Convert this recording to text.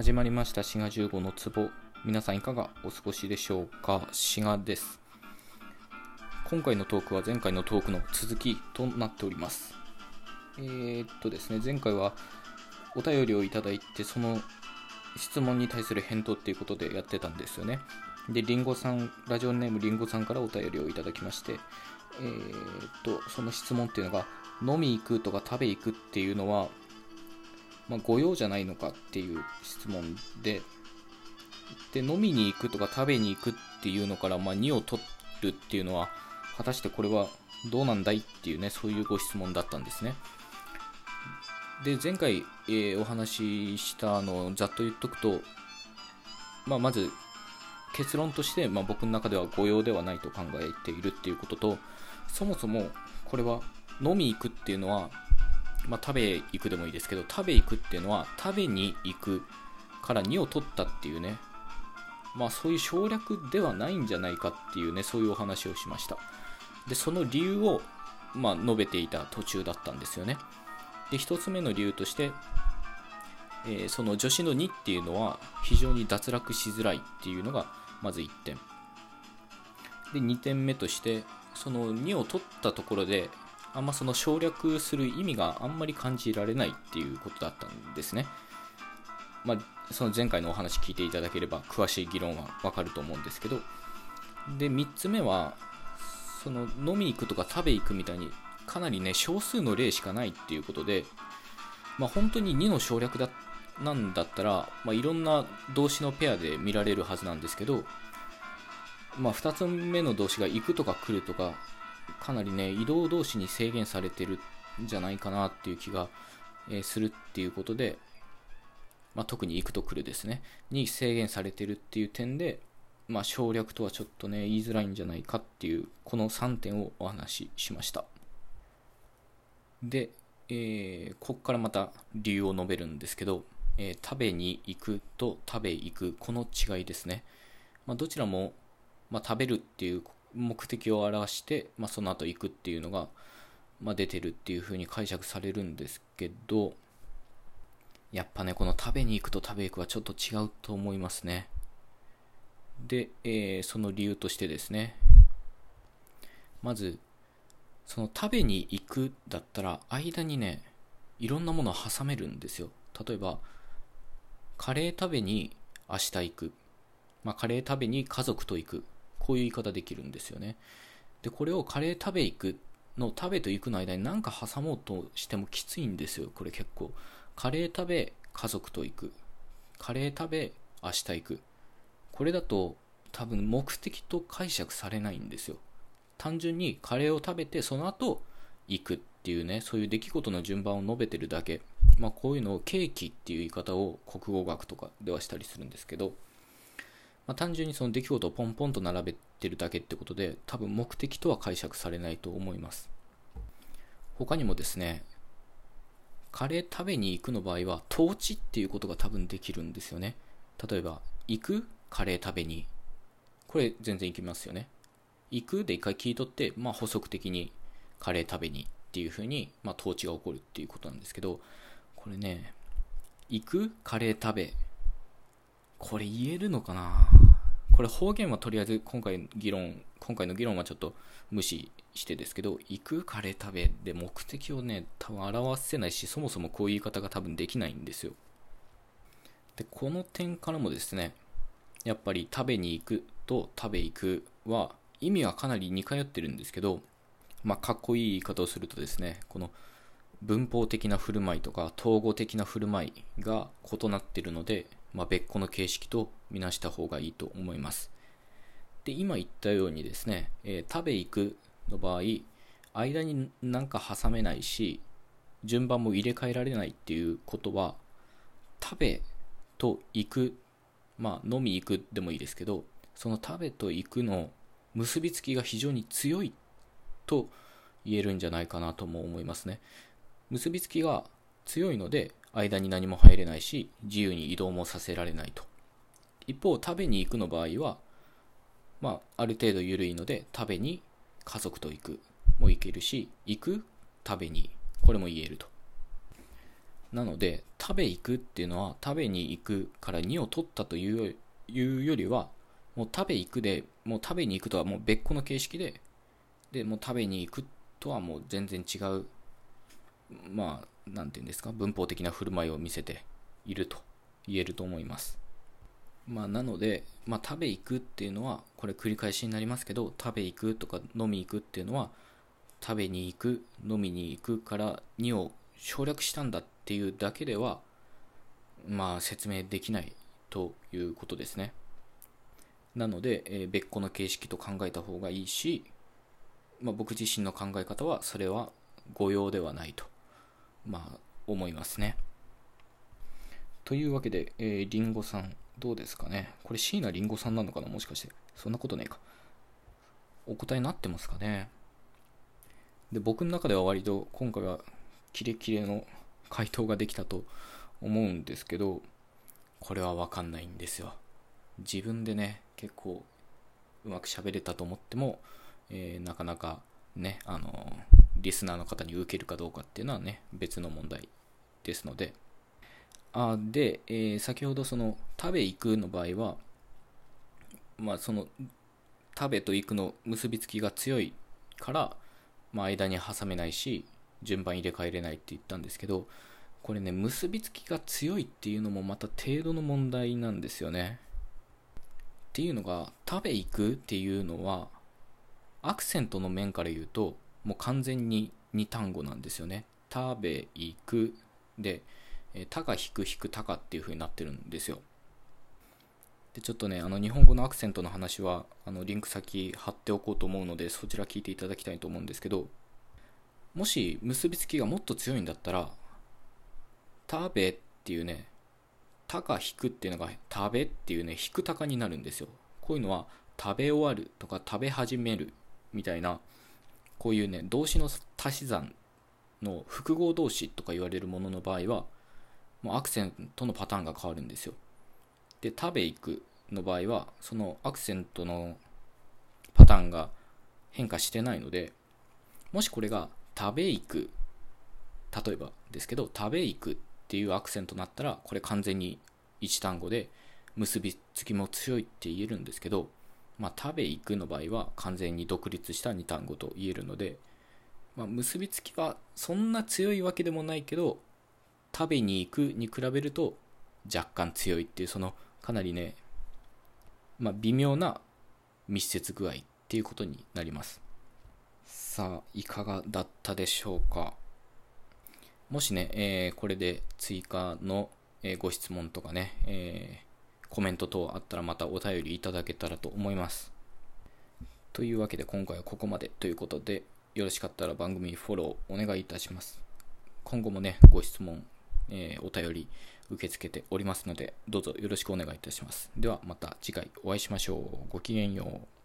始まりました滋賀15の壺、皆さんいかがお過ごしでしょうか。滋賀です。今回のトークは前回のトークの続きとなっております。ですね、前回はお便りをいただいて、その質問に対する返答っていうことでやってたんですよね。で、リンゴさん、ラジオネームリンゴさんからお便りをいただきまして、その質問っていうのが、飲み行くとか食べ行くっていうのは、御用じゃないのかっていう質問で、飲みに行くとか食べに行くっていうのから、2を取るっていうのは、果たしてこれはどうなんだいっていうね、そういうご質問だったんですね。で、前回、お話ししたのをざっと言っとくと、まず結論として、僕の中では御用ではないと考えているっていうことと、そもそもこれは飲み行くっていうのは、食べ行くでもいいですけど、食べ行くっていうのは食べに行くから2を取ったっていうね、そういう省略ではないんじゃないかっていうね、そういうお話をしました。で、その理由を、述べていた途中だったんですよね。で、1つ目の理由として、その助詞の2っていうのは非常に脱落しづらいっていうのがまず1点で、2点目として、その2を取ったところでその省略する意味があんまり感じられないっていうことだったんですね。その前回のお話聞いていただければ詳しい議論はわかると思うんですけど、で、3つ目はその飲み行くとか食べ行くみたいにかなりね、少数の例しかないっていうことで、本当に2の省略だなんだったら、いろんな動詞のペアで見られるはずなんですけど、2つ目の動詞が行くとか来るとか、かなりね、移動動詞に制限されてるんじゃないかなっていう気がするっていうことで、特に行くと来るですねに制限されてるっていう点で、省略とはちょっとね言いづらいんじゃないかっていう、この3点をお話ししました。で、こっからまた理由を述べるんですけど、食べに行くと食べ行く、この違いですね。どちらも、食べるっていう目的を表して、その後行くっていうのが、出てるっていう風に解釈されるんですけど、やっぱね、この食べに行くと食べ行くはちょっと違うと思いますね。で、その理由としてですね、まずその食べに行くだったら間にね、いろんなものを挟めるんですよ。例えばカレー食べに明日行く、カレー食べに家族と行く、こういう言い方できるんですよね。で、これをカレー食べ行くの食べと行くの間に何か挟もうとしてもきついんですよ、これ結構。カレー食べ家族と行く、カレー食べ明日行く、これだと多分目的と解釈されないんですよ。単純にカレーを食べてその後行くっていうね、そういう出来事の順番を述べてるだけ、こういうのを契機っていう言い方を国語学とかではしたりするんですけど、単純にその出来事をポンポンと並べてるだけってことで、多分目的とは解釈されないと思います。他にもですね、カレー食べに行くの場合は統治っていうことが多分できるんですよね。例えば行くカレー食べに、これ全然いきますよね。行くで一回聞い取って、補足的にカレー食べにっていうふうに、統治が起こるっていうことなんですけど、これね、行くカレー食べ、これ言えるのかな。これ方言はとりあえず今回の議論はちょっと無視してですけど、行くカレー食べで目的をね多分表せないし、そもそもこういう言い方が多分できないんですよ。で、この点からもですね、やっぱり食べに行くと食べ行くは意味はかなり似通ってるんですけど、かっこいい言い方をするとですね、この文法的な振る舞いとか統合的な振る舞いが異なっているので、別個の形式とみなした方がいいと思います。で、今言ったようにですね、食べ行くの場合間に何か挟めないし、順番も入れ替えられないっていうことは、食べと行く、飲み行くでもいいですけど、その食べと行くの結びつきが非常に強いと言えるんじゃないかなとも思いますね。結びつきが強いので間に何も入れないし、自由に移動もさせられないと。一方食べに行くの場合は、ある程度緩いので、食べに家族と行くも行けるし、行く食べに、これも言えると。なので食べ行くっていうのは食べに行くから2を取ったというよりはもう食べ行くでもう食べに行くとはもう別個の形式で、でもう食べに行くとはもう全然違う、まあなんていうんですか、文法的な振る舞いを見せていると言えると思います。まあ、なので、食べ行くっていうのはこれ繰り返しになりますけど、食べ行くとか飲み行くっていうのは食べに行く飲みに行くから2を省略したんだっていうだけでは説明できないということですね。なので、別個の形式と考えた方がいいし、僕自身の考え方はそれは誤用ではないと、思いますね。というわけで、りんごさんどうですかね。これ椎名林檎さんなのかな、もしかして。そんなことねえか。お答えになってますかね。で、僕の中では割と今回はキレキレの回答ができたと思うんですけど、これは分かんないんですよ。自分でね、結構うまく喋れたと思っても、なかなかね、リスナーの方に受けるかどうかっていうのはね、別の問題ですので。で、先ほどその食べ行くの場合は、その食べと行くの結びつきが強いから、間に挟めないし順番入れ替えれないって言ったんですけど、これね、結びつきが強いっていうのもまた程度の問題なんですよね。っていうのが、食べ行くっていうのはアクセントの面から言うともう完全に2単語なんですよね。食べ行くでたか引く引くたかっていう風になってるんですよ。で、ちょっとね、日本語のアクセントの話はリンク先貼っておこうと思うので、そちら聞いていただきたいと思うんですけど、もし結びつきがもっと強いんだったら、食べっていうね、たか引くっていうのが食べっていうね、引くたかになるんですよ。こういうのは食べ終わるとか食べ始めるみたいな、こういうね、動詞の足し算の複合動詞とか言われるものの場合は、もうアクセントのパターンが変わるんですよ。で、食べ行くの場合はそのアクセントのパターンが変化してないので、もしこれが食べ行く、例えばですけど食べ行くっていうアクセントになったら、これ完全に一単語で結びつきも強いって言えるんですけど、食べ行くの場合は完全に独立した二単語と言えるので、結びつきはそんな強いわけでもないけど、食べに行くに比べると若干強いっていう、そのかなりね、微妙な密接具合っていうことになります。さあ、いかがだったでしょうか。もしね、これで追加のご質問とかね、コメント等あったらまたお便りいただけたらと思います。というわけで、今回はここまでということで、よろしかったら番組フォローお願いいたします。今後もね、ご質問、お便り受け付けておりますので、どうぞよろしくお願いいたします。ではまた次回お会いしましょう。ごきげんよう。